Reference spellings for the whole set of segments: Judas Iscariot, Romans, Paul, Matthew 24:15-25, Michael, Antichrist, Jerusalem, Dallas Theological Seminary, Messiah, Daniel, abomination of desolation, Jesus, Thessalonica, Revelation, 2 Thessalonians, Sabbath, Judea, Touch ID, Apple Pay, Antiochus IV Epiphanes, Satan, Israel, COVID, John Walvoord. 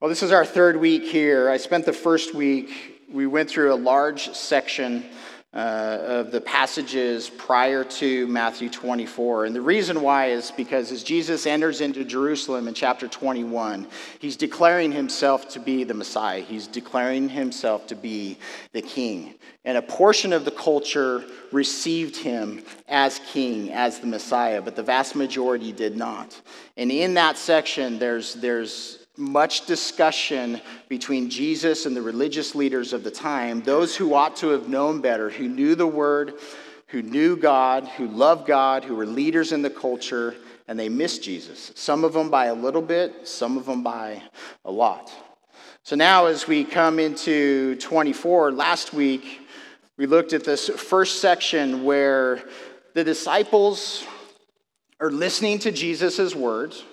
Well, this is our third week here. I spent the first week, we went through a large section of the passages prior to Matthew 24. And the reason why is because as Jesus enters into Jerusalem in chapter 21, he's declaring himself to be the Messiah. He's declaring himself to be the king. And a portion of the culture received him as king, as the Messiah, but the vast majority did not. And in that section, there's much discussion between Jesus and the religious leaders of the time, those who ought to have known better, who knew the word, who knew God, who loved God, who were leaders in the culture, and they missed Jesus. Some of them by a little bit, some of them by a lot. So now as we come into 24, last week, we looked at this first section where the disciples are listening to Jesus' words,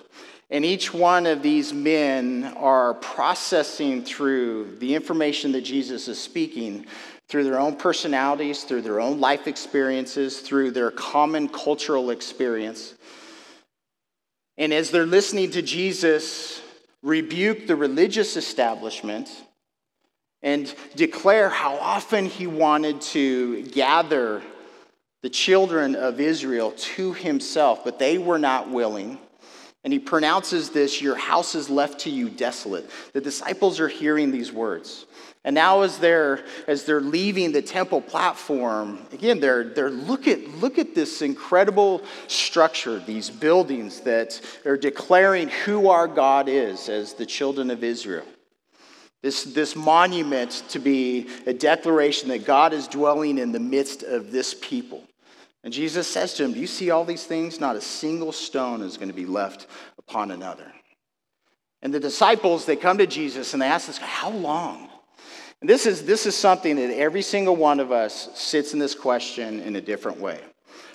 and each one of these men are processing through the information that Jesus is speaking, through their own personalities, through their own life experiences, through their common cultural experience. And as they're listening to Jesus rebuke the religious establishment and declare how often he wanted to gather the children of Israel to himself, but they were not willing. And he pronounces this, your house is left to you desolate. The disciples are hearing these words. And now as they're leaving the temple platform, again, they're look at this incredible structure, these buildings that are declaring who our God is as the children of Israel. This monument to be a declaration that God is dwelling in the midst of this people. And Jesus says to him, do you see all these things? Not a single stone is going to be left upon another. And the disciples, they come to Jesus and they ask this, how long? And this is something that every single one of us sits in this question in a different way.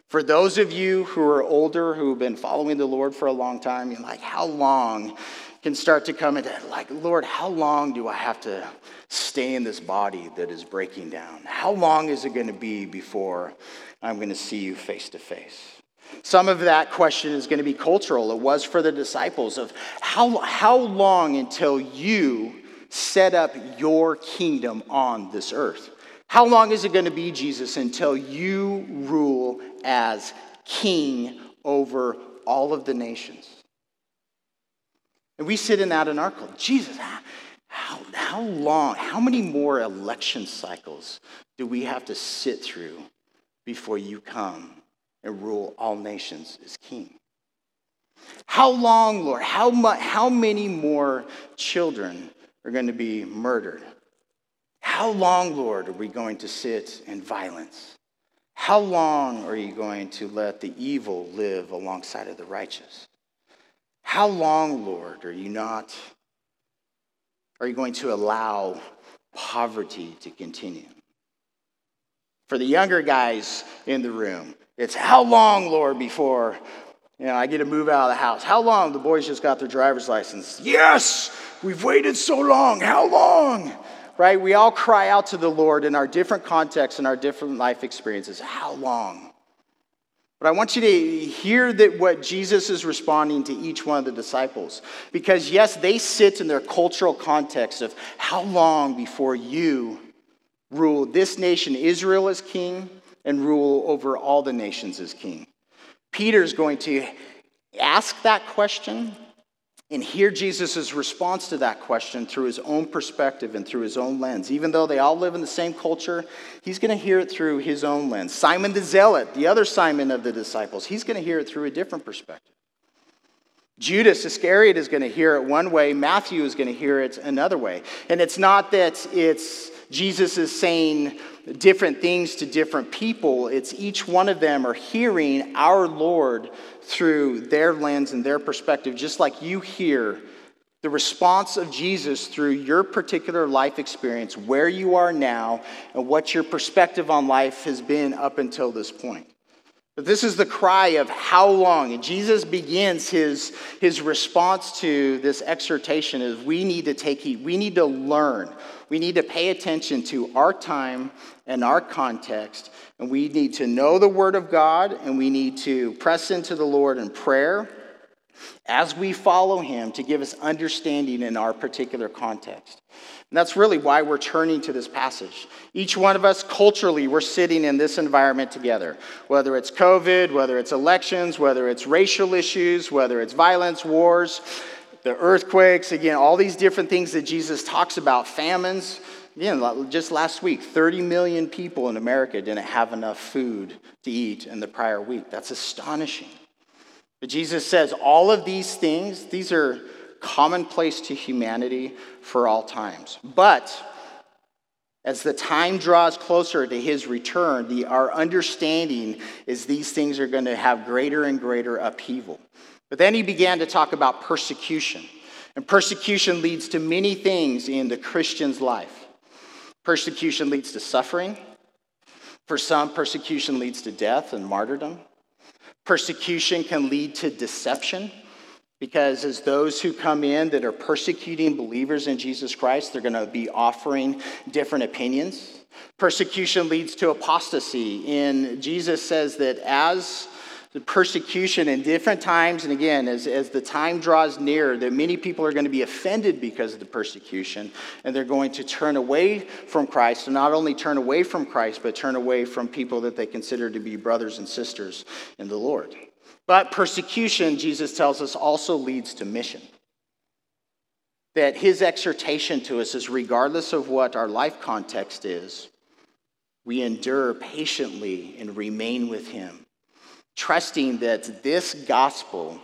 For those of you who are older, who have been following the Lord for a long time, you're like, how long can start to come into, like, Lord, how long do I have to stay in this body that is breaking down? How long is it going to be before I'm going to see you face to face? Some of that question is going to be cultural. It was for the disciples of how long until you set up your kingdom on this earth? How long is it going to be, Jesus, until you rule as king over all of the nations? And we sit in that in our culture. Jesus, how long, how many more election cycles do we have to sit through before you come and rule all nations as king? How long, Lord? How many more children are going to be murdered? How long, Lord, are we going to sit in violence? How long are you going to let the evil live alongside of the righteous? How long, Lord, are you going to allow poverty to continue? For the younger guys in the room, it's how long, Lord, before, you know, I get to move out of the house? How long? The boys just got their driver's license. Yes, we've waited so long. How long? Right? We all cry out to the Lord in our different contexts and our different life experiences. How long? But I want you to hear that what Jesus is responding to each one of the disciples. Because yes, they sit in their cultural context of how long before you rule this nation, Israel, as king, and rule over all the nations as king. Peter's going to ask that question and hear Jesus' response to that question through his own perspective and through his own lens. Even though they all live in the same culture, he's going to hear it through his own lens. Simon the Zealot, the other Simon of the disciples, he's going to hear it through a different perspective. Judas Iscariot is going to hear it one way. Matthew is going to hear it another way. And it's not that it's Jesus is saying different things to different people. It's each one of them are hearing our Lord through their lens and their perspective, just like you hear the response of Jesus through your particular life experience, where you are now, and what your perspective on life has been up until this point. But this is the cry of how long. And Jesus begins his response to this exhortation is we need to take heed. We need to learn. We need to pay attention to our time and our context. And we need to know the word of God. And we need to press into the Lord in prayer. as we follow him to give us understanding in our particular context. And that's really why we're turning to this passage. Each one of us, culturally, we're sitting in this environment together. Whether it's COVID, whether it's elections, whether it's racial issues, whether it's violence, wars, the earthquakes, again, all these different things that Jesus talks about, famines. Again, just last week, 30 million people in America didn't have enough food to eat in the prior week. That's astonishing. But Jesus says all of these things, these are commonplace to humanity for all times. But as the time draws closer to his return, our understanding is these things are going to have greater and greater upheaval. But then he began to talk about persecution. And persecution leads to many things in the Christian's life. Persecution leads to suffering. For some, persecution leads to death and martyrdom. Persecution can lead to deception, because as those who come in that are persecuting believers in Jesus Christ, they're going to be offering different opinions. Persecution leads to apostasy, and Jesus says that as the persecution in different times, and again, as the time draws near, that many people are going to be offended because of the persecution, and they're going to turn away from Christ, and not only turn away from Christ, but turn away from people that they consider to be brothers and sisters in the Lord. But persecution, Jesus tells us, also leads to mission. That his exhortation to us is, regardless of what our life context is, we endure patiently and remain with him, trusting that this gospel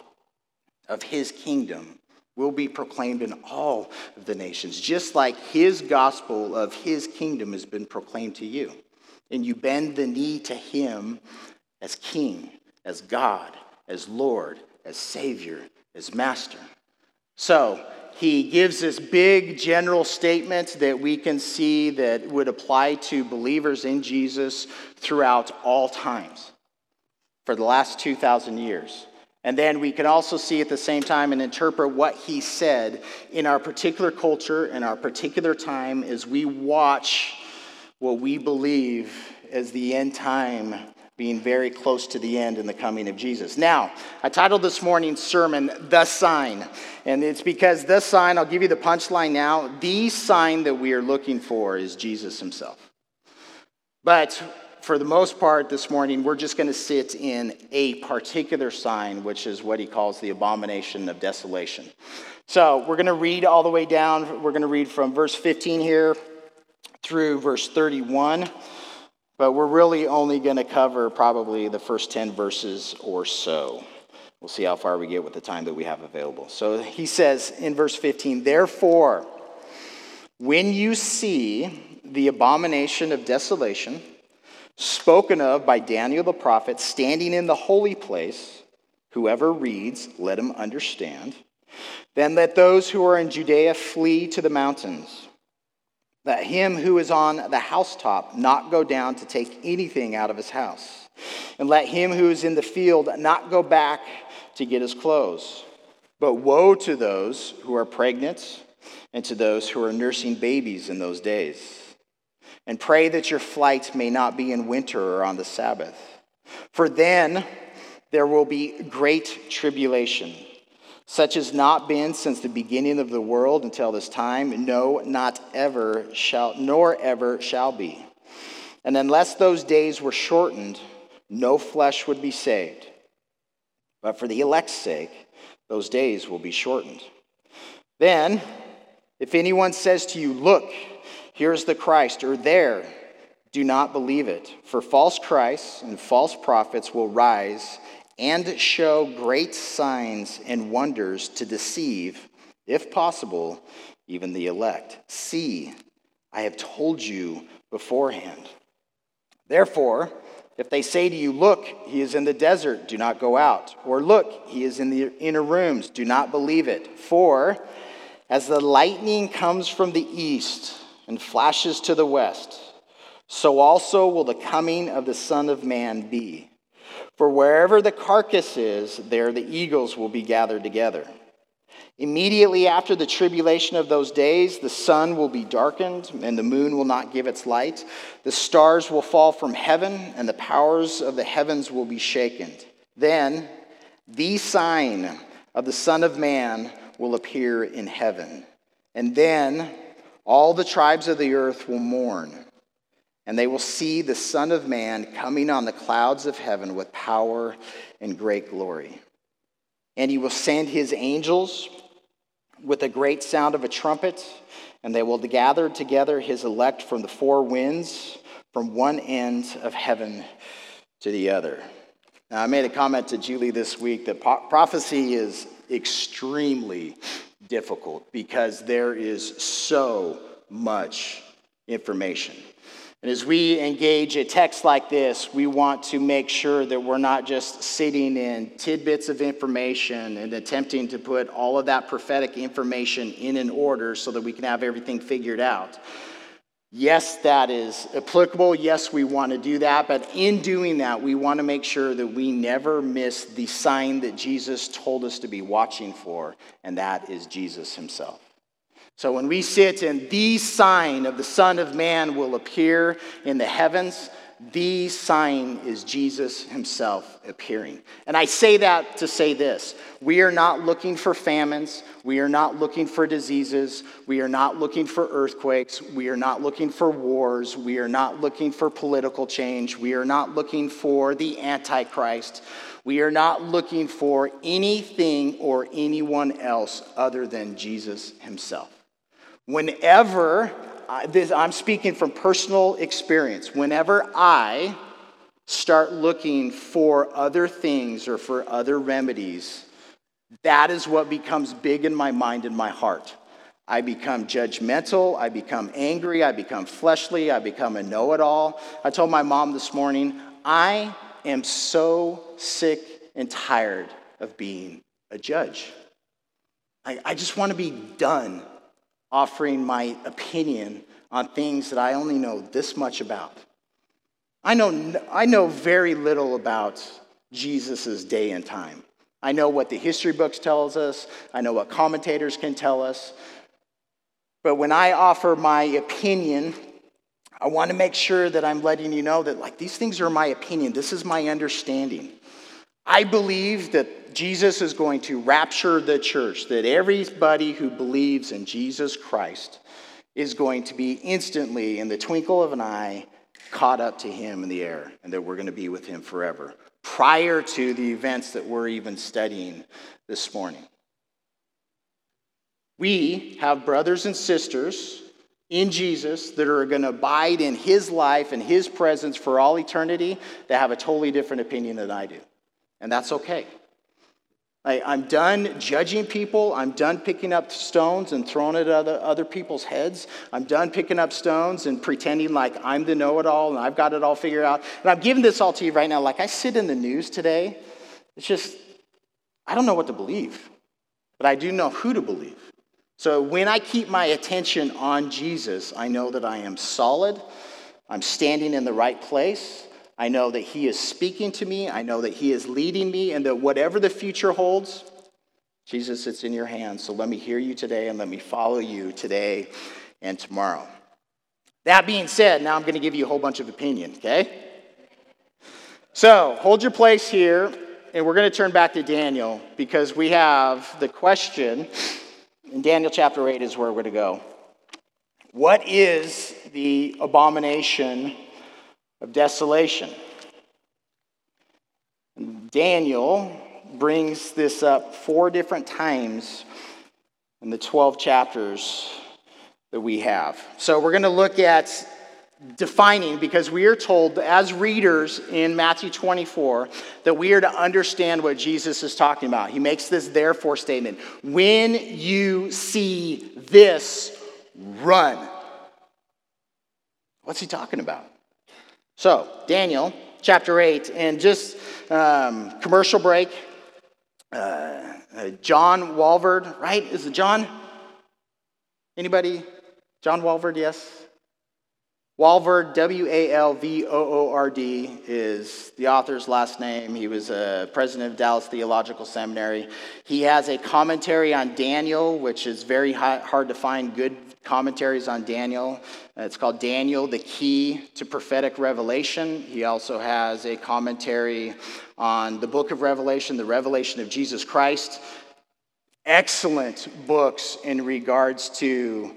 of his kingdom will be proclaimed in all of the nations, just like his gospel of his kingdom has been proclaimed to you. And you bend the knee to him as king, as God, as Lord, as Savior, as Master. So he gives this big general statement that we can see that would apply to believers in Jesus throughout all times, for the last 2,000 years. And then we can also see at the same time and interpret what he said in our particular culture, in our particular time, as we watch what we believe as the end time being very close to the end in the coming of Jesus. Now, I titled this morning's sermon, "The Sign." And it's because this sign, I'll give you the punchline now, the sign that we are looking for is Jesus himself. But for the most part, this morning, we're just going to sit in a particular sign, which is what he calls the abomination of desolation. So we're going to read all the way down. We're going to read from verse 15 here through verse 31. But we're really only going to cover probably the first 10 verses or so. We'll see how far we get with the time that we have available. So he says in verse 15, "Therefore, when you see the abomination of desolation, spoken of by Daniel the prophet, standing in the holy place, whoever reads, let him understand. Then let those who are in Judea flee to the mountains. Let him who is on the housetop not go down to take anything out of his house. And let him who is in the field not go back to get his clothes. But woe to those who are pregnant and to those who are nursing babies in those days. And pray that your flight may not be in winter or on the Sabbath. For then there will be great tribulation, such as not been since the beginning of the world until this time, no, not ever shall, nor ever shall be. And unless those days were shortened, no flesh would be saved. But for the elect's sake, those days will be shortened. Then, if anyone says to you, 'Look, here's the Christ,' or 'There,' do not believe it. For false Christs and false prophets will rise and show great signs and wonders to deceive, if possible, even the elect. See, I have told you beforehand. Therefore, if they say to you, 'Look, he is in the desert,' do not go out. Or 'Look, he is in the inner rooms,' do not believe it. For as the lightning comes from the east and flashes to the west, so also will the coming of the Son of Man be. For wherever the carcass is, there the eagles will be gathered together. Immediately after the tribulation of those days, the sun will be darkened, and the moon will not give its light. The stars will fall from heaven, and the powers of the heavens will be shaken. Then the sign of the Son of Man will appear in heaven. And then all the tribes of the earth will mourn, and they will see the Son of Man coming on the clouds of heaven with power and great glory. And he will send his angels with a great sound of a trumpet, and they will gather together his elect from the four winds, from one end of heaven to the other. Now, I made a comment to Julie this week that prophecy is extremely difficult because there is so much information. And as we engage a text like this, we want to make sure that we're not just sitting in tidbits of information and attempting to put all of that prophetic information in an order so that we can have everything figured out. Yes, that is applicable. Yes, we want to do that. But in doing that, we want to make sure that we never miss the sign that Jesus told us to be watching for, and that is Jesus himself. So when we sit in the sign of the Son of Man will appear in the heavens, the sign is Jesus himself appearing. And I say that to say this. We are not looking for famines. We are not looking for diseases. We are not looking for earthquakes. We are not looking for wars. We are not looking for political change. We are not looking for the Antichrist. We are not looking for anything or anyone else other than Jesus himself. Whenever, I'm speaking from personal experience, whenever I start looking for other things or for other remedies, that is what becomes big in my mind and my heart. I become judgmental, I become angry, I become fleshly, I become a know-it-all. I told my mom this morning, I am so sick and tired of being a judge. I just want to be done offering my opinion on things that I only know this much about. I know very little about Jesus' day and time. I know what the history books tells us. I know what commentators can tell us. But when I offer my opinion, I want to make sure that I'm letting you know that, like, these things are my opinion. This is my understanding. I believe that Jesus is going to rapture the church, that everybody who believes in Jesus Christ is going to be instantly, in the twinkle of an eye, caught up to him in the air, and that we're going to be with him forever, prior to the events that we're even studying this morning. We have brothers and sisters in Jesus that are going to abide in his life and his presence for all eternity that have a totally different opinion than I do. And that's okay. I'm done judging people. I'm done picking up stones and throwing it at other people's heads. I'm done picking up stones and pretending like I'm the know-it-all and I've got it all figured out. And I'm giving this all to you right now. Like, I sit in the news today. It's just, I don't know what to believe. But I do know who to believe. So when I keep my attention on Jesus, I know that I am solid. I'm standing in the right place. I know that he is speaking to me. I know that he is leading me, and that whatever the future holds, Jesus, it's in your hands. So let me hear you today, and let me follow you today and tomorrow. That being said, now I'm going to give you a whole bunch of opinion, okay? So hold your place here, and we're going to turn back to Daniel, because we have the question, in Daniel chapter 8 is where we're going to go. What is the abomination of desolation? And Daniel brings this up 4 different times in the 12 chapters that we have. So we're going to look at defining, because we are told as readers in Matthew 24 that we are to understand what Jesus is talking about. He makes this therefore statement. When you see this, run. What's he talking about? So, Daniel, chapter 8, and just commercial break. John Walvoord, right? Is it John? Anybody? John Walvoord, yes? Walvoord, W-A-L-V-O-O-R-D, is the author's last name. He was a president of Dallas Theological Seminary. He has a commentary on Daniel, which is very hard to find good commentaries on Daniel. It's called Daniel, the Key to Prophetic Revelation. He also has a commentary on the book of Revelation, the revelation of Jesus Christ. excellent books in regards to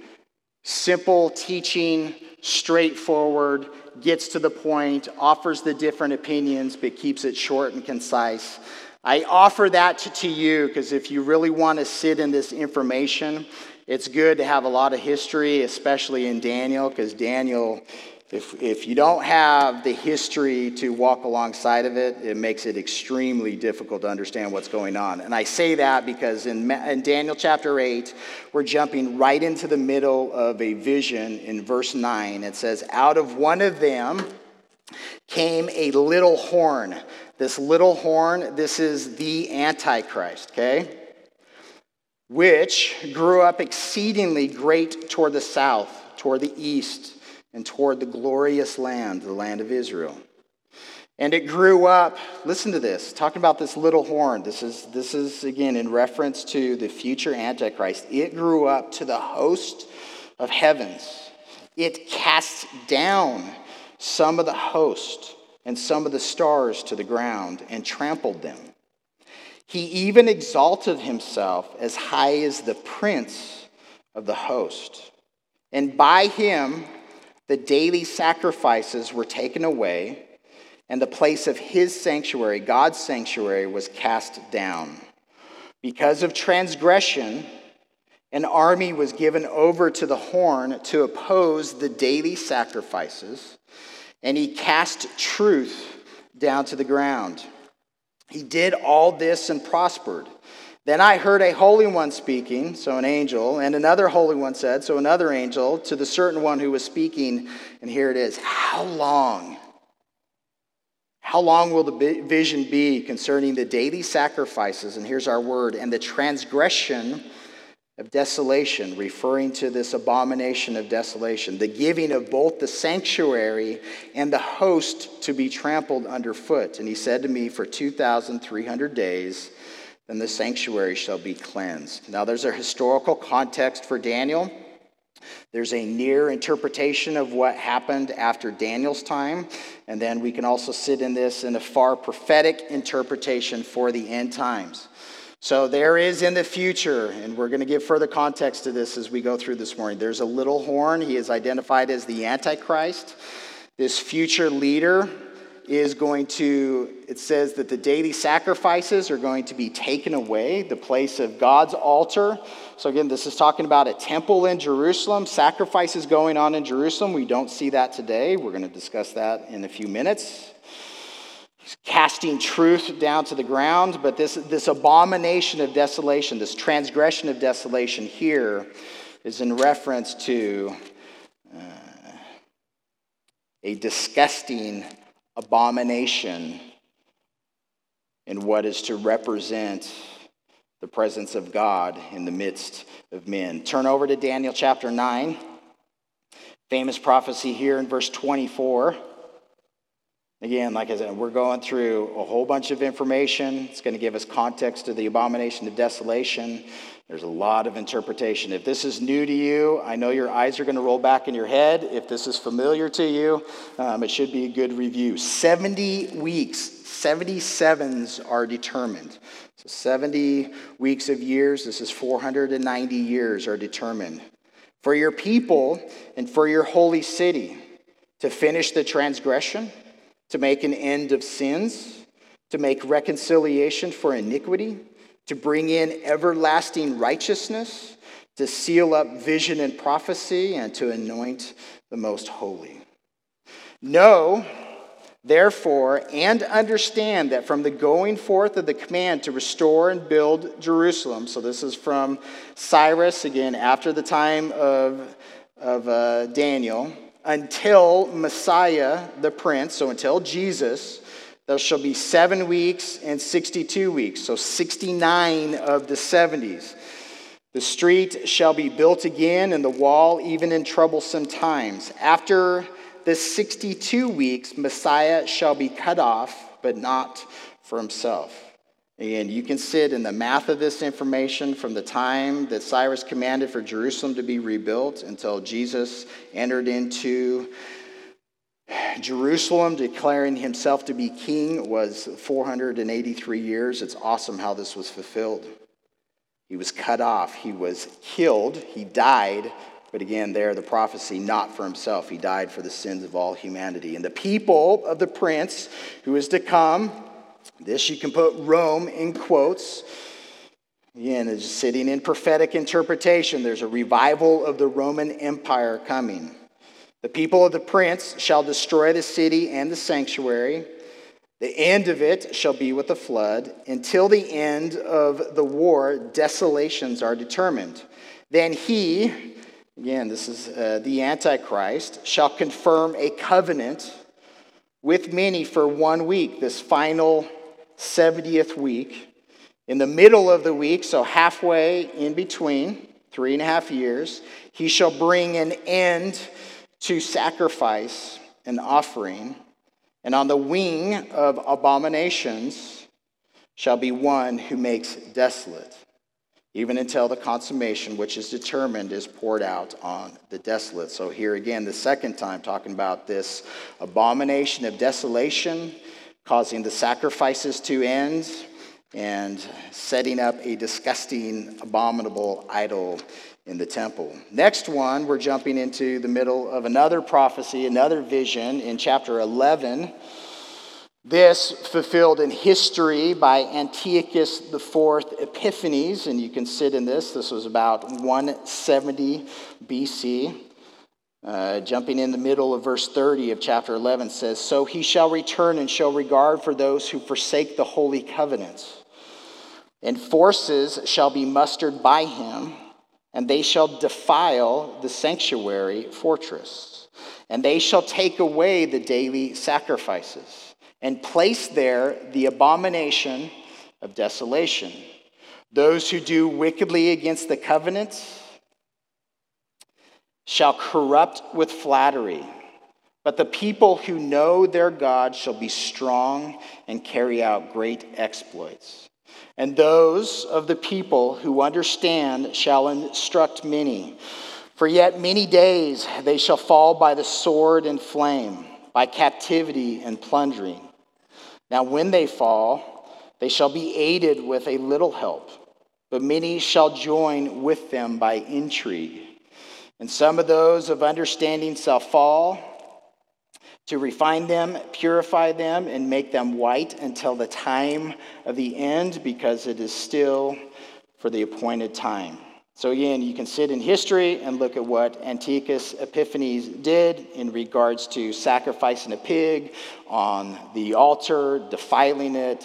simple teaching, straightforward, gets to the point, offers the different opinions, but keeps it short and concise. I offer that to you because if you really want to sit in this information, it's good to have a lot of history, especially in Daniel, because Daniel, if you don't have the history to walk alongside of it, it makes it extremely difficult to understand what's going on. And I say that because in Daniel chapter 8, we're jumping right into the middle of a vision in verse 9. It says, out of one of them came a little horn. This little horn, this is the Antichrist, okay? Which grew up exceedingly great toward the south, toward the east, and toward the glorious land, the land of Israel. And it grew up, listen to this, talking about this little horn. This is again, in reference to the future Antichrist. It grew up to the host of heavens. It cast down some of the host and some of the stars to the ground and trampled them. He even exalted himself as high as the prince of the host. And by him, the daily sacrifices were taken away, and the place of his sanctuary, God's sanctuary, was cast down. Because of transgression, an army was given over to the horn to oppose the daily sacrifices, and he cast truth down to the ground. He did all this and prospered. Then I heard a holy one speaking, so an angel, and another holy one said, so another angel, to the certain one who was speaking, and here it is, how long? How long will the vision be concerning the daily sacrifices, and here's our word, and the transgression of desolation, referring to this abomination of desolation, the giving of both the sanctuary and the host to be trampled underfoot. And he said to me, for 2,300 days, then the sanctuary shall be cleansed. Now there's a historical context for Daniel. There's a near interpretation of what happened after Daniel's time. And then we can also sit in this in a far prophetic interpretation for the end times. So there is in the future, and we're going to give further context to this as we go through this morning. There's a little horn. He is identified as the Antichrist. This future leader is going to, it says that the daily sacrifices are going to be taken away, the place of God's altar. So again, this is talking about a temple in Jerusalem, sacrifices going on in Jerusalem. We don't see that today. We're going to discuss that in a few minutes. Casting truth down to the ground, but this abomination of desolation, this transgression of desolation here is in reference to a disgusting abomination in what is to represent the presence of God in the midst of men. Turn over to Daniel chapter 9, famous prophecy here in verse 24. Again, like I said, we're going through a whole bunch of information. It's going to give us context to the abomination of desolation. There's a lot of interpretation. If this is new to you, I know your eyes are going to roll back in your head. If this is familiar to you, it should be a good review. 70 weeks, 77s are determined. So 70 weeks of years, this is 490 years are determined. For your people and for your holy city to finish the transgression, to make an end of sins, to make reconciliation for iniquity, to bring in everlasting righteousness, to seal up vision and prophecy, and to anoint the most holy. Know, therefore, and understand that from the going forth of the command to restore and build Jerusalem, so this is from Cyrus, again, after the time of Daniel, until Messiah the Prince, so until Jesus, there shall be 7 weeks and 62 weeks, so 69 of the 70s. The street shall be built again, and the wall even in troublesome times. After the 62 weeks, Messiah shall be cut off, but not for himself. And you can sit in the math of this information from the time that Cyrus commanded for Jerusalem to be rebuilt until Jesus entered into Jerusalem, declaring himself to be king, was 483 years. It's awesome how this was fulfilled. He was cut off. He was killed. He died. But again, there the prophecy, not for himself. He died for the sins of all humanity. And the people of the prince who is to come, this you can put Rome in quotes. Again, it's sitting in prophetic interpretation. There's a revival of the Roman Empire coming. The people of the prince shall destroy the city and the sanctuary. The end of it shall be with a flood. Until the end of the war, desolations are determined. Then he... Again, this is the Antichrist, shall confirm a covenant with many for 1 week, this final 70th week. In the middle of the week, so halfway in between, 3.5 years, he shall bring an end to sacrifice and offering. And on the wing of abominations shall be one who makes desolate, even until the consummation, which is determined, is poured out on the desolate. So here again, the second time, talking about this abomination of desolation, causing the sacrifices to end, and setting up a disgusting, abominable idol in the temple. Next one, we're jumping into the middle of another prophecy, another vision in chapter 11. This fulfilled in history by Antiochus IV Epiphanes, and you can sit in this. This was about 170 BC. Jumping in the middle of verse 30 of chapter 11 says, "So he shall return and show regard for those who forsake the holy covenant, and forces shall be mustered by him, and they shall defile the sanctuary fortress, and they shall take away the daily sacrifices, and place there the abomination of desolation, those who do wickedly against the covenant shall corrupt with flattery. But the people who know their God shall be strong and carry out great exploits. And those of the people who understand shall instruct many. For yet many days they shall fall by the sword and flame, by captivity and plundering. Now when they fall, they shall be aided with a little help, but many shall join with them by intrigue. And some of those of understanding shall fall, to refine them, purify them, and make them white until the time of the end, because it is still for the appointed time." So again, you can sit in history and look at what Antiochus Epiphanes did in regards to sacrificing a pig on the altar, defiling it,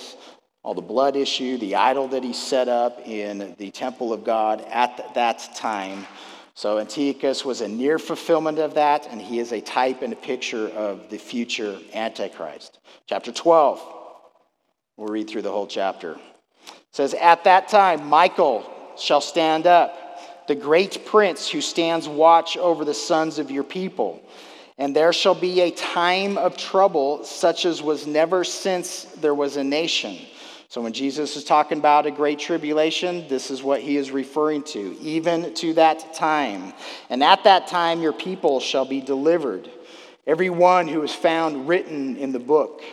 all the blood issue, the idol that he set up in the temple of God at that time. So Antiochus was a near fulfillment of that, and he is a type and a picture of the future Antichrist. Chapter 12, we'll read through the whole chapter. It says, "At that time, Michael shall stand up, the great prince who stands watch over the sons of your people. And there shall be a time of trouble such as was never since there was a nation." So when Jesus is talking about a great tribulation, this is what he is referring to, even to that time. "And at that time your people shall be delivered, every one who is found written in the book.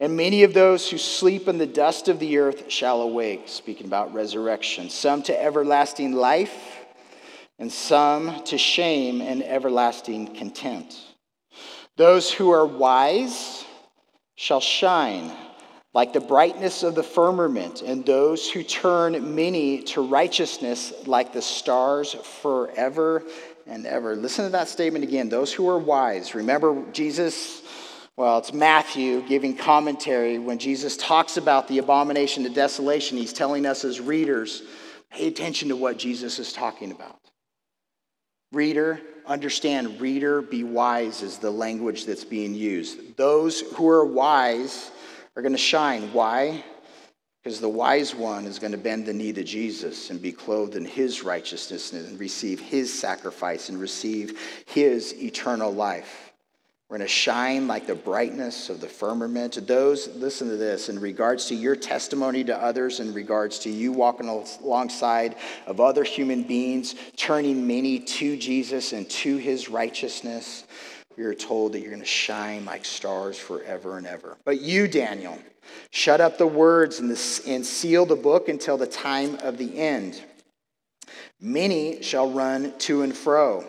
And many of those who sleep in the dust of the earth shall awake," speaking about resurrection, "some to everlasting life, and some to shame and everlasting contempt. Those who are wise shall shine like the brightness of the firmament, and those who turn many to righteousness like the stars forever and ever." Listen to that statement again. Those who are wise. Remember Jesus... Well, it's Matthew giving commentary. When Jesus talks about the abomination of desolation, he's telling us as readers, pay attention to what Jesus is talking about. Reader, understand. Reader, be wise is the language that's being used. Those who are wise are going to shine. Why? Because the wise one is going to bend the knee to Jesus and be clothed in his righteousness and receive his sacrifice and receive his eternal life. We're going to shine like the brightness of the firmament. Those, listen to this, in regards to your testimony to others, in regards to you walking alongside of other human beings, turning many to Jesus and to his righteousness, we are told that you're going to shine like stars forever and ever. "But you, Daniel, shut up the words and seal the book until the time of the end. Many shall run to and fro.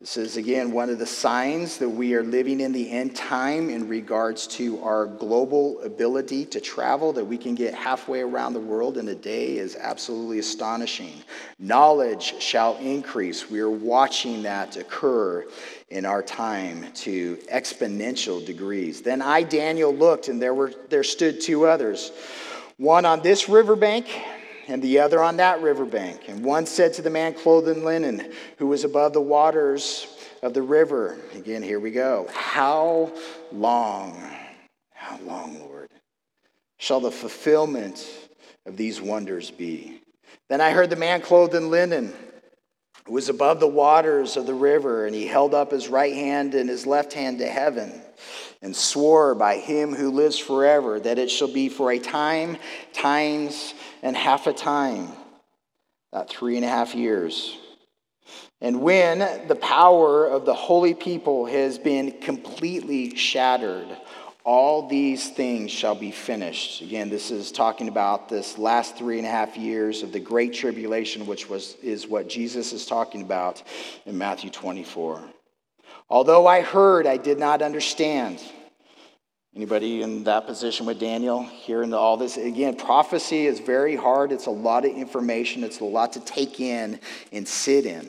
This is, again, one of the signs that we are living in the end time in regards to our global ability to travel, that we can get halfway around the world in a day is absolutely astonishing. Knowledge shall increase. We are watching that occur in our time to exponential degrees. Then I, Daniel, looked, and there stood two others, one on this riverbank and the other on that riverbank. And one said to the man clothed in linen, who was above the waters of the river. Again, here we go. How long, Lord, shall the fulfillment of these wonders be? Then I heard the man clothed in linen, who was above the waters of the river, and he held up his right hand and his left hand to heaven, and swore by him who lives forever, that it shall be for a time, times, and half a time, about 3.5 years. And when the power of the holy people has been completely shattered, all these things shall be finished. Again, this is talking about this last 3.5 years of the Great Tribulation, which is what Jesus is talking about in Matthew 24. Although I heard, I did not understand. Anybody in that position with Daniel hearing all this? Again, prophecy is very hard. It's a lot of information. It's a lot to take in and sit in.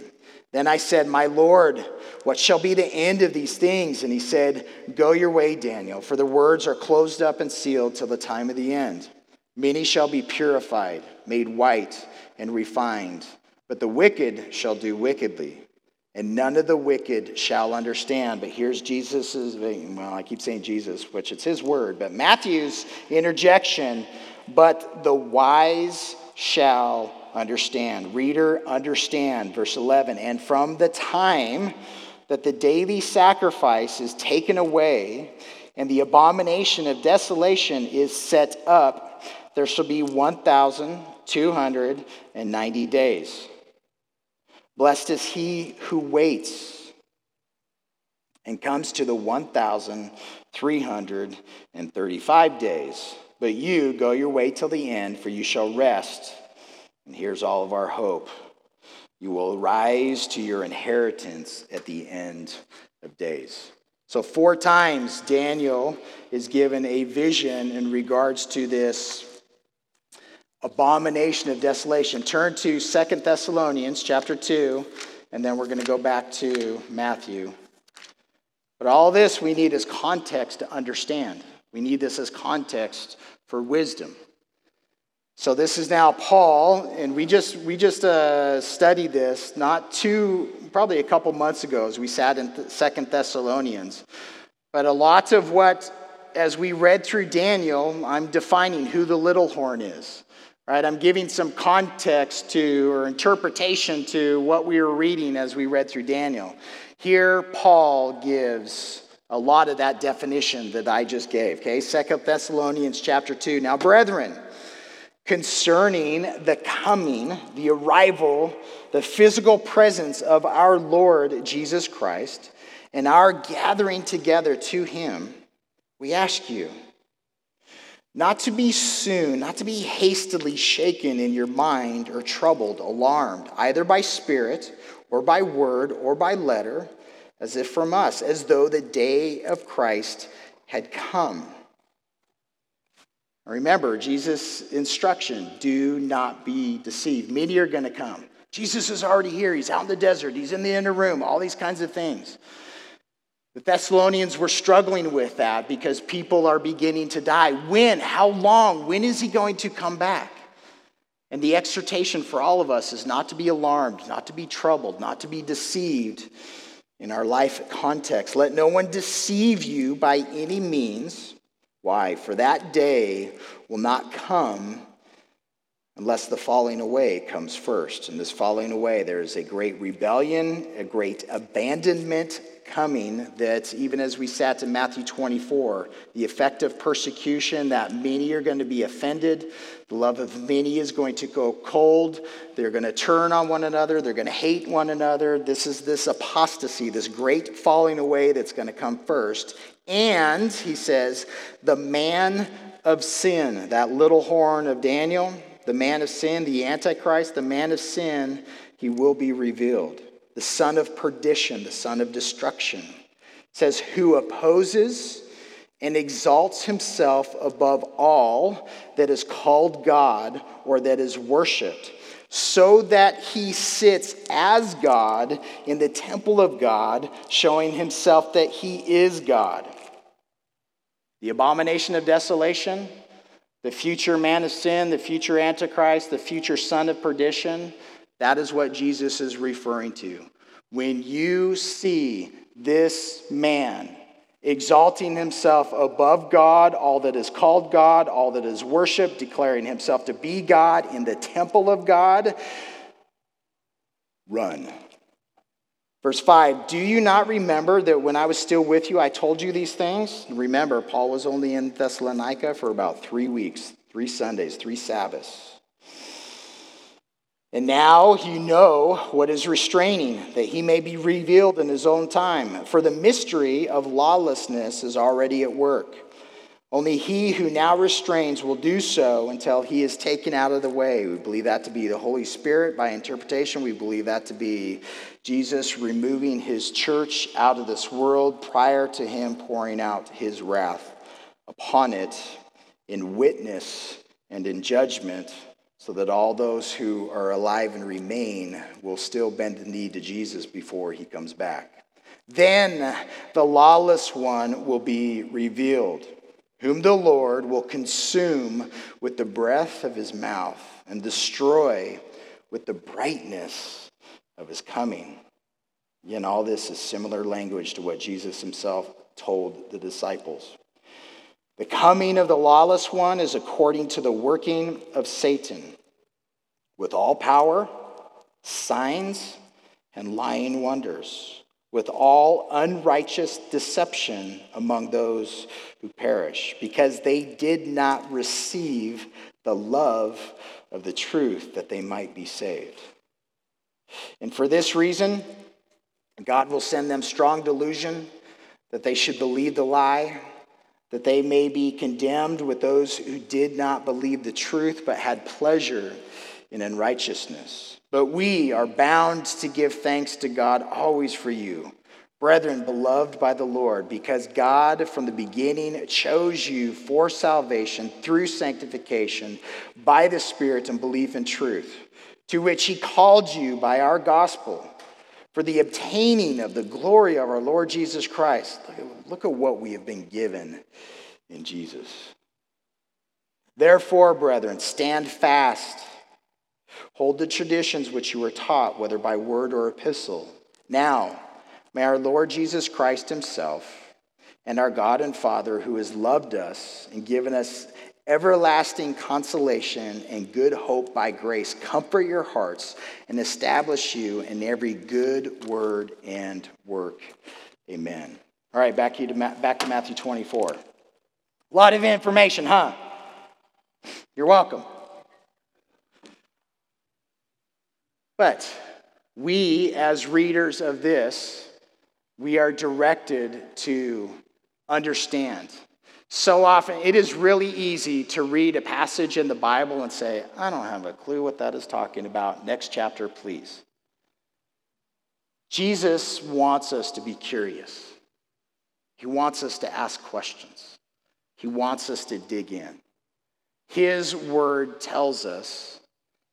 Then I said, my Lord, what shall be the end of these things? And he said, go your way, Daniel, for the words are closed up and sealed till the time of the end. Many shall be purified, made white, and refined, but the wicked shall do wickedly, and none of the wicked shall understand. But here's Jesus's, well, I keep saying Jesus, which it's his word, but Matthew's interjection, but the wise shall understand. Reader, understand, verse 11. And from the time that the daily sacrifice is taken away and the abomination of desolation is set up, there shall be 1,290 days. Blessed is he who waits and comes to the 1,335 days. But you go your way till the end, for you shall rest. And here's all of our hope. You will rise to your inheritance at the end of days. So 4 times Daniel is given a vision in regards to this abomination of desolation. Turn to 2 Thessalonians chapter 2, and then we're going to go back to Matthew. But all this we need is context to understand. We need this as context for wisdom. So this is now Paul, and we just studied this probably a couple months ago as we sat in 2 Thessalonians. But a lot of what, as we read through Daniel, I'm defining who the little horn is, right? I'm giving some context to or interpretation to what we were reading as we read through Daniel. Here Paul gives a lot of that definition that I just gave, okay? 2 Thessalonians chapter 2. Now, brethren, concerning the coming, the arrival, the physical presence of our Lord Jesus Christ, and our gathering together to him, we ask you not to be soon, not to be hastily shaken in your mind or troubled, alarmed, either by spirit or by word or by letter, as if from us, as though the day of Christ had come. Remember, Jesus' instruction, do not be deceived. Many are going to come. Jesus is already here. He's out in the desert. He's in the inner room, all these kinds of things. The Thessalonians were struggling with that because people are beginning to die. When? How long? When is he going to come back? And the exhortation for all of us is not to be alarmed, not to be troubled, not to be deceived in our life context. Let no one deceive you by any means. Why? For that day will not come unless the falling away comes first. And this falling away, there is a great rebellion, a great abandonment coming, that even as we sat in Matthew 24, the effect of persecution, that many are going to be offended. The love of many is going to go cold. They're going to turn on one another. They're going to hate one another. This is this apostasy, this great falling away that's going to come first. And, he says, the man of sin, that little horn of Daniel, the man of sin, the Antichrist, the man of sin, he will be revealed, the son of perdition, the son of destruction. It says, who opposes and exalts himself above all that is called God or that is worshipped, so that he sits as God in the temple of God, showing himself that he is God. The abomination of desolation, the future man of sin, the future Antichrist, the future son of perdition, that is what Jesus is referring to. When you see this man exalting himself above God, all that is called God, all that is worshiped, declaring himself to be God in the temple of God, run. Verse 5, do you not remember that when I was still with you, I told you these things? Remember, Paul was only in Thessalonica for about 3 weeks, 3 Sundays, 3 Sabbaths. And now you know what is restraining, that he may be revealed in his own time. For the mystery of lawlessness is already at work. Only he who now restrains will do so until he is taken out of the way. We believe that to be the Holy Spirit. By interpretation, we believe that to be Jesus removing his church out of this world prior to him pouring out his wrath upon it in witness and in judgment, so that all those who are alive and remain will still bend the knee to Jesus before he comes back. Then the lawless one will be revealed, whom the Lord will consume with the breath of his mouth and destroy with the brightness of his coming. Again, all this is similar language to what Jesus himself told the disciples. The coming of the lawless one is according to the working of Satan, with all power, signs, and lying wonders, with all unrighteous deception among those who perish, because they did not receive the love of the truth that they might be saved. And for this reason, God will send them strong delusion that they should believe the lie, that they may be condemned with those who did not believe the truth, but had pleasure in unrighteousness. But we are bound to give thanks to God always for you, brethren, beloved by the Lord, because God from the beginning chose you for salvation through sanctification by the Spirit and belief in truth, to which he called you by our gospel, for the obtaining of the glory of our Lord Jesus Christ. Look at what we have been given in Jesus. Therefore, brethren, stand fast. Hold the traditions which you were taught, whether by word or epistle. Now, may our Lord Jesus Christ himself and our God and Father, who has loved us and given us everlasting consolation and good hope by grace, comfort your hearts and establish you in every good word and work. Amen. All right, back to Matthew 24. A lot of information, huh? You're welcome. But we, as readers of this, we are directed to understand. So often, it is really easy to read a passage in the Bible and say, I don't have a clue what that is talking about. Next chapter, please. Jesus wants us to be curious. He wants us to ask questions. He wants us to dig in. His word tells us,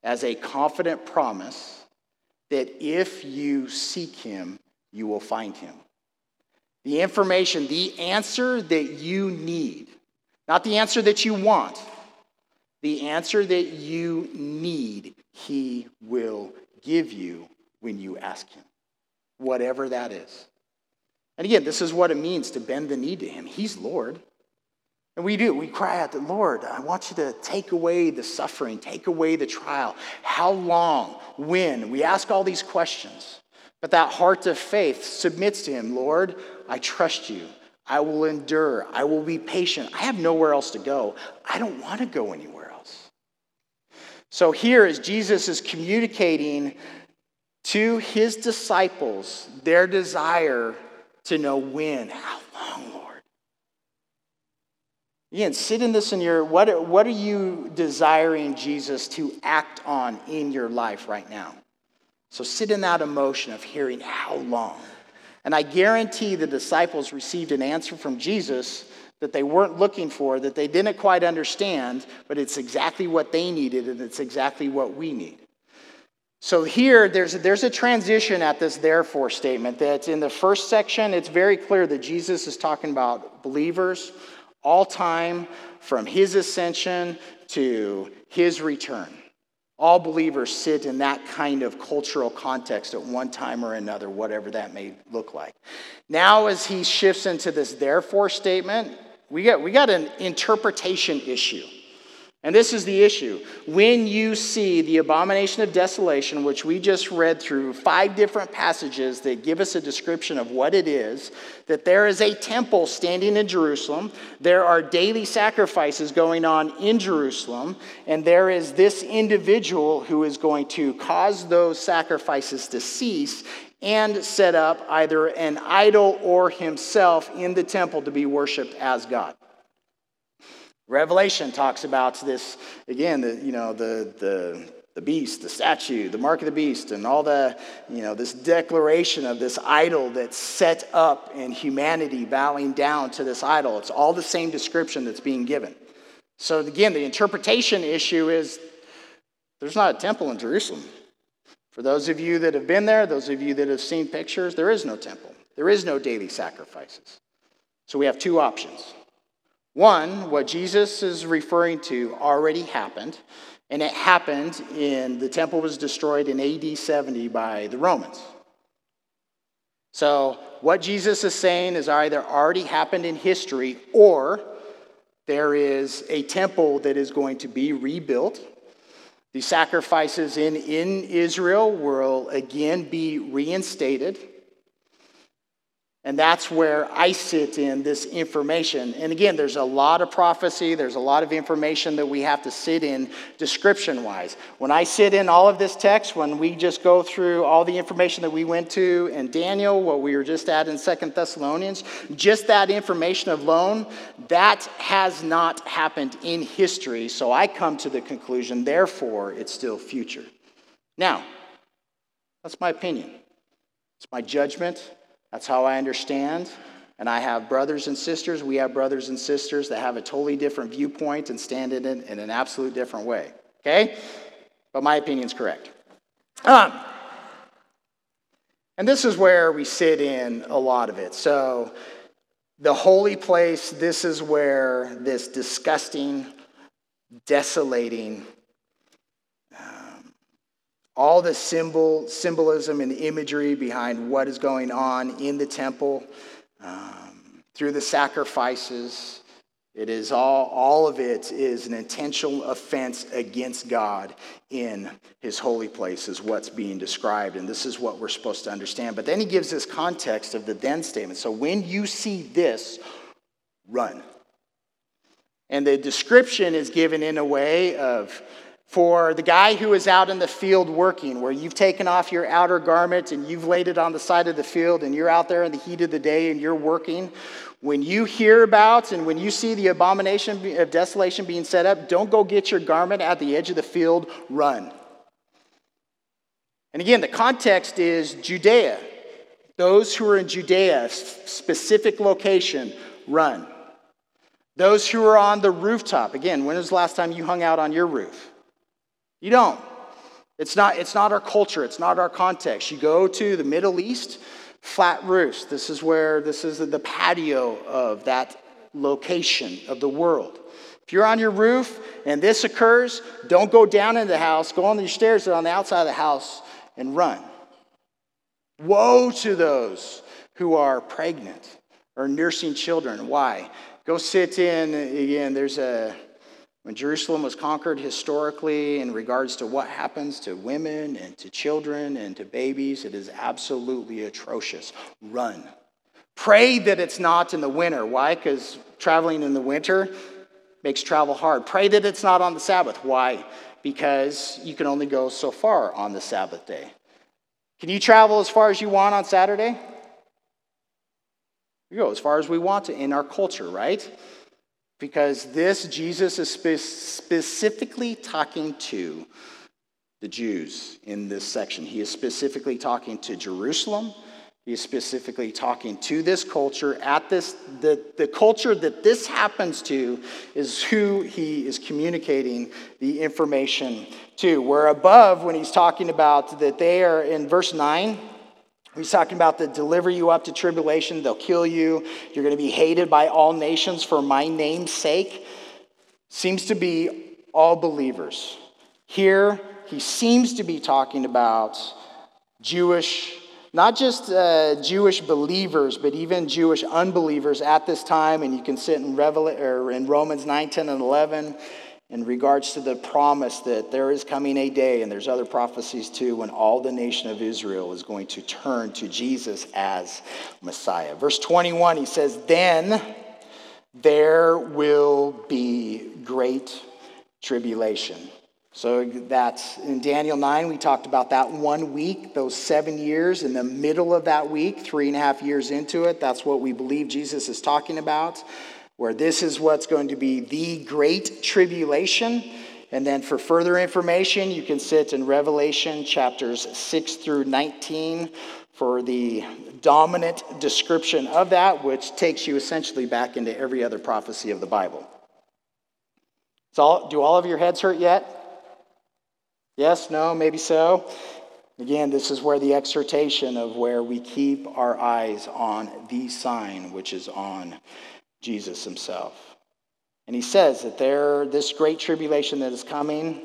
as a confident promise, that if you seek him, you will find him. The information, the answer that you need, not the answer that you want, the answer that you need, he will give you when you ask him, whatever that is. And again, this is what it means to bend the knee to him. He's Lord. And we do. We cry out to the Lord, I want you to take away the suffering, take away the trial. How long? When? We ask all these questions. But that heart of faith submits to him. Lord, I trust you. I will endure. I will be patient. I have nowhere else to go. I don't want to go anywhere else. So here is Jesus is communicating to his disciples their desire to know when. How long, Lord? Again, sit in this in your, what are you desiring Jesus to act on in your life right now? So sit in that emotion of hearing how long. And I guarantee the disciples received an answer from Jesus that they weren't looking for, that they didn't quite understand, but it's exactly what they needed, and it's exactly what we need. So here, there's a transition at this therefore statement that's in the first section. It's very clear that Jesus is talking about believers all time from his ascension to his return. All believers sit in that kind of cultural context at one time or another, whatever that may look like. Now, as he shifts into this therefore statement, we got an interpretation issue. And this is the issue. When you see the abomination of desolation, which we just read through 5 different passages that give us a description of what it is, that there is a temple standing in Jerusalem, there are daily sacrifices going on in Jerusalem, and there is this individual who is going to cause those sacrifices to cease and set up either an idol or himself in the temple to be worshipped as God. Revelation talks about this, again, the beast, the statue, the mark of the beast, and all the, this declaration of this idol that's set up and humanity bowing down to this idol. It's all the same description that's being given. So again, the interpretation issue is there's not a temple in Jerusalem. For those of you that have been there, those of you that have seen pictures, there is no temple. There is no daily sacrifices. So we have 2 options. One, what Jesus is referring to already happened, and it happened in the temple was destroyed in AD 70 by the Romans. So what Jesus is saying is either already happened in history, or there is a temple that is going to be rebuilt. The sacrifices in Israel will again be reinstated. And that's where I sit in this information. And again, there's a lot of prophecy. There's a lot of information that we have to sit in description-wise. When I sit in all of this text, when we just go through all the information that we went to in Daniel, what we were just at in 2 Thessalonians, just that information alone, that has not happened in history. So I come to the conclusion, therefore, it's still future. Now, that's my opinion. It's my judgment. That's how I understand, and I have brothers and sisters. We have brothers and sisters that have a totally different viewpoint and stand in it in an absolute different way, okay? But my opinion's correct. And this is where we sit in a lot of it. So the holy place, this is where this disgusting, desolating, all the symbolism and imagery behind what is going on in the temple, through the sacrifices, it is all of it is an intentional offense against God in his holy place is what's being described. And this is what we're supposed to understand. But then he gives this context of the then statement. So when you see this, run. And the description is given in a way of, for the guy who is out in the field working, where you've taken off your outer garment and you've laid it on the side of the field and you're out there in the heat of the day and you're working, when you hear about and when you see the abomination of desolation being set up, don't go get your garment at the edge of the field, run. And again, the context is Judea. Those who are in Judea, specific location, run. Those who are on the rooftop, again, when was the last time you hung out on your roof? You don't. It's not our culture. It's not our context. You go to the Middle East, flat roofs. This is the patio of that location of the world. If you're on your roof and this occurs, don't go down into the house. Go on the stairs on the outside of the house and run. Woe to those who are pregnant or nursing children. Why? Go sit in, again, when Jerusalem was conquered historically in regards to what happens to women and to children and to babies, it is absolutely atrocious. Run. Pray that it's not in the winter. Why? Because traveling in the winter makes travel hard. Pray that it's not on the Sabbath. Why? Because you can only go so far on the Sabbath day. Can you travel as far as you want on Saturday? We go as far as we want to in our culture, right? Because this, Jesus is specifically talking to the Jews in this section. He is specifically talking to Jerusalem. He is specifically talking to this culture. At this, the culture that this happens to is who he is communicating the information to. Where above, when he's talking about that they are in verse 9, he's talking about the deliver you up to tribulation, they'll kill you, you're going to be hated by all nations for my name's sake. Seems to be all believers. Here, he seems to be talking about Jewish, not just Jewish believers, but even Jewish unbelievers at this time. And you can sit in Romans 9, 10, and 11 in regards to the promise that there is coming a day, and there's other prophecies too, when all the nation of Israel is going to turn to Jesus as Messiah. Verse 21, he says, then there will be great tribulation. So that's in Daniel 9, we talked about that 1 week, those 7 years, in the middle of that week, 3.5 years into it. That's what we believe Jesus is talking about, where this is what's going to be the great tribulation. And then for further information, you can sit in Revelation chapters 6 through 19 for the dominant description of that, which takes you essentially back into every other prophecy of the Bible. So, do all of your heads hurt yet? Yes, no, maybe so. Again, this is where the exhortation of where we keep our eyes on the sign, which is on Jesus himself. And he says that this great tribulation that is coming,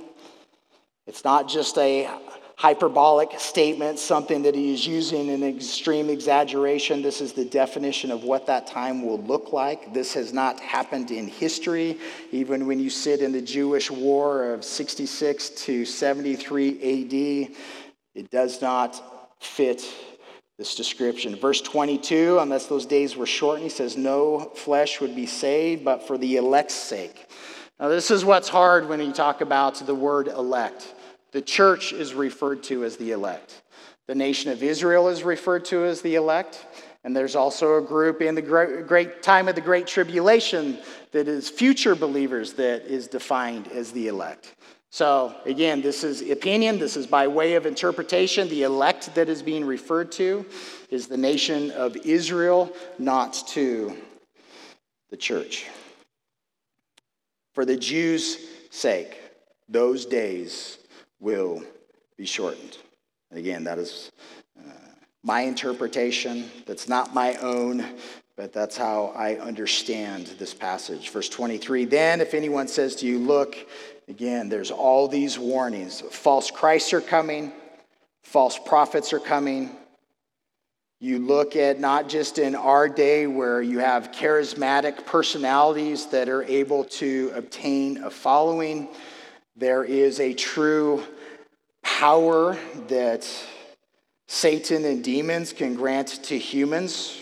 it's not just a hyperbolic statement, something that he is using in extreme exaggeration. This is the definition of what that time will look like. This has not happened in history. Even when you sit in the Jewish war of 66 to 73 AD, it does not fit this description. Verse 22, unless those days were shortened, he says, no flesh would be saved, but for the elect's sake. Now, this is what's hard when you talk about the word elect. The church is referred to as the elect. The nation of Israel is referred to as the elect. And there's also a group in the great time of the Great Tribulation that is future believers that is defined as the elect. So again, this is opinion. This is by way of interpretation. The elect that is being referred to is the nation of Israel, not to the church. For the Jews' sake, those days will be shortened. And again, that is my interpretation. That's not my own, but that's how I understand this passage. Verse 23, then if anyone says to you, look, again, there's all these warnings. False Christs are coming. False prophets are coming. You look at not just in our day where you have charismatic personalities that are able to obtain a following. There is a true power that Satan and demons can grant to humans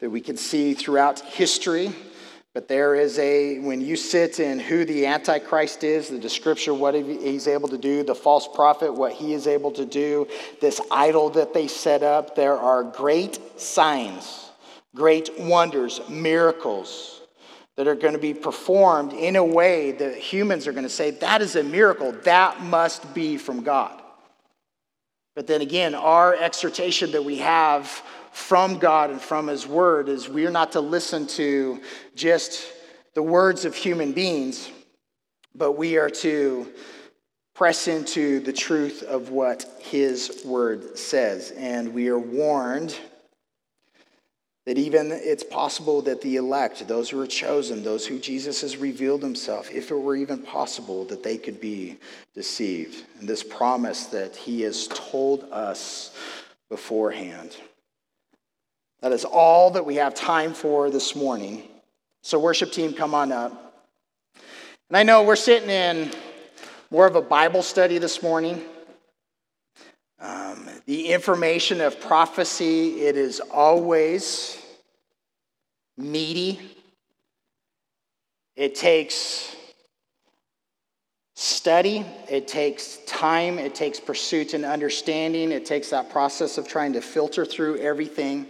that we can see throughout history. But there is when you sit in who the Antichrist is, the description, what he's able to do, the false prophet, what he is able to do, this idol that they set up, there are great signs, great wonders, miracles that are going to be performed in a way that humans are going to say, that is a miracle. That must be from God. But then again, our exhortation that we have from God and from his word is we're not to listen to just the words of human beings, but we are to press into the truth of what his word says. And we are warned that even it's possible that the elect, those who are chosen, those who Jesus has revealed himself, if it were even possible that they could be deceived. And this promise that he has told us beforehand. That is all that we have time for this morning. So worship team, come on up. And I know we're sitting in more of a Bible study this morning. The information of prophecy, it is always meaty. It takes study. It takes time. It takes pursuit and understanding. It takes that process of trying to filter through everything.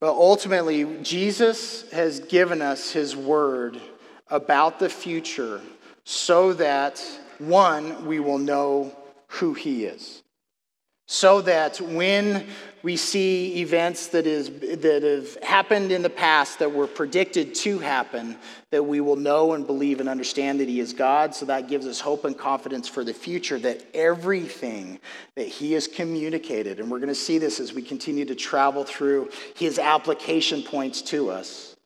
But ultimately, Jesus has given us his word about the future so that, one, we will know who he is. So that when we see events that have happened in the past that were predicted to happen, that we will know and believe and understand that he is God. So that gives us hope and confidence for the future, that everything that he has communicated, and we're going to see this as we continue to travel through his application points to us,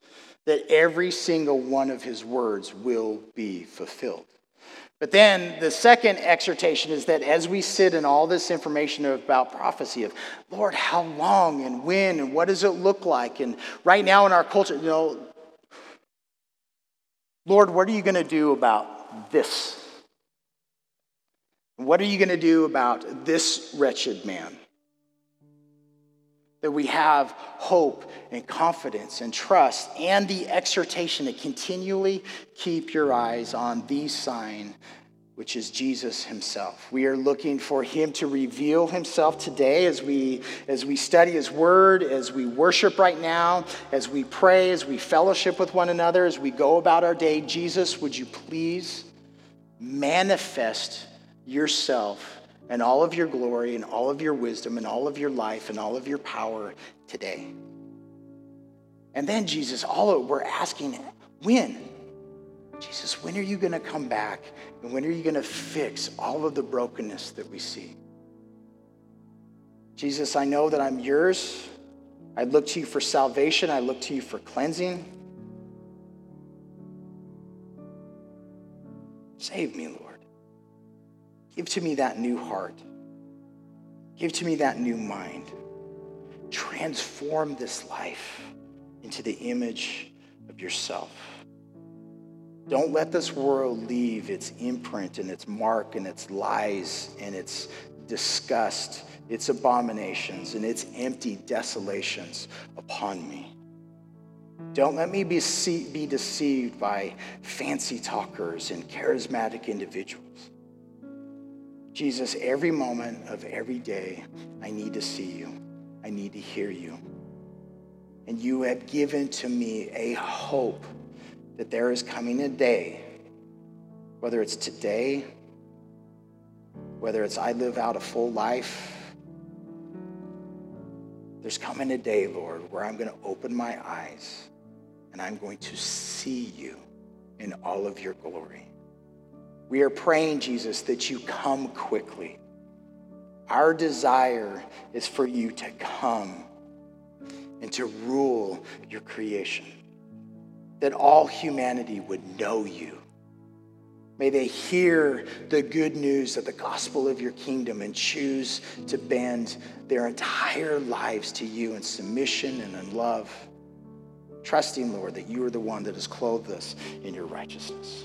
that every single one of his words will be fulfilled. But then the second exhortation is that as we sit in all this information about prophecy of, Lord, how long and when and what does it look like? And right now in our culture, you know, Lord, what are you going to do about this? What are you going to do about this wretched man? That we have hope and confidence and trust and the exhortation to continually keep your eyes on the sign, which is Jesus himself. We are looking for him to reveal himself today as we study his word, as we worship right now, as we pray, as we fellowship with one another, as we go about our day. Jesus, would you please manifest yourself and all of your glory and all of your wisdom and all of your life and all of your power today. And then Jesus, we're asking, when? Jesus, when are you going to come back? And when are you going to fix all of the brokenness that we see? Jesus, I know that I'm yours. I look to you for salvation. I look to you for cleansing. Save me, Lord. Give to me that new heart. Give to me that new mind. Transform this life into the image of yourself. Don't let this world leave its imprint and its mark and its lies and its disgust, its abominations and its empty desolations upon me. Don't let me be deceived by fancy talkers and charismatic individuals. Jesus, every moment of every day, I need to see you. I need to hear you. And you have given to me a hope that there is coming a day, whether it's today, whether it's I live out a full life, there's coming a day, Lord, where I'm going to open my eyes and I'm going to see you in all of your glory. We are praying, Jesus, that you come quickly. Our desire is for you to come and to rule your creation, that all humanity would know you. May they hear the good news of the gospel of your kingdom and choose to bend their entire lives to you in submission and in love, trusting, Lord, that you are the one that has clothed us in your righteousness.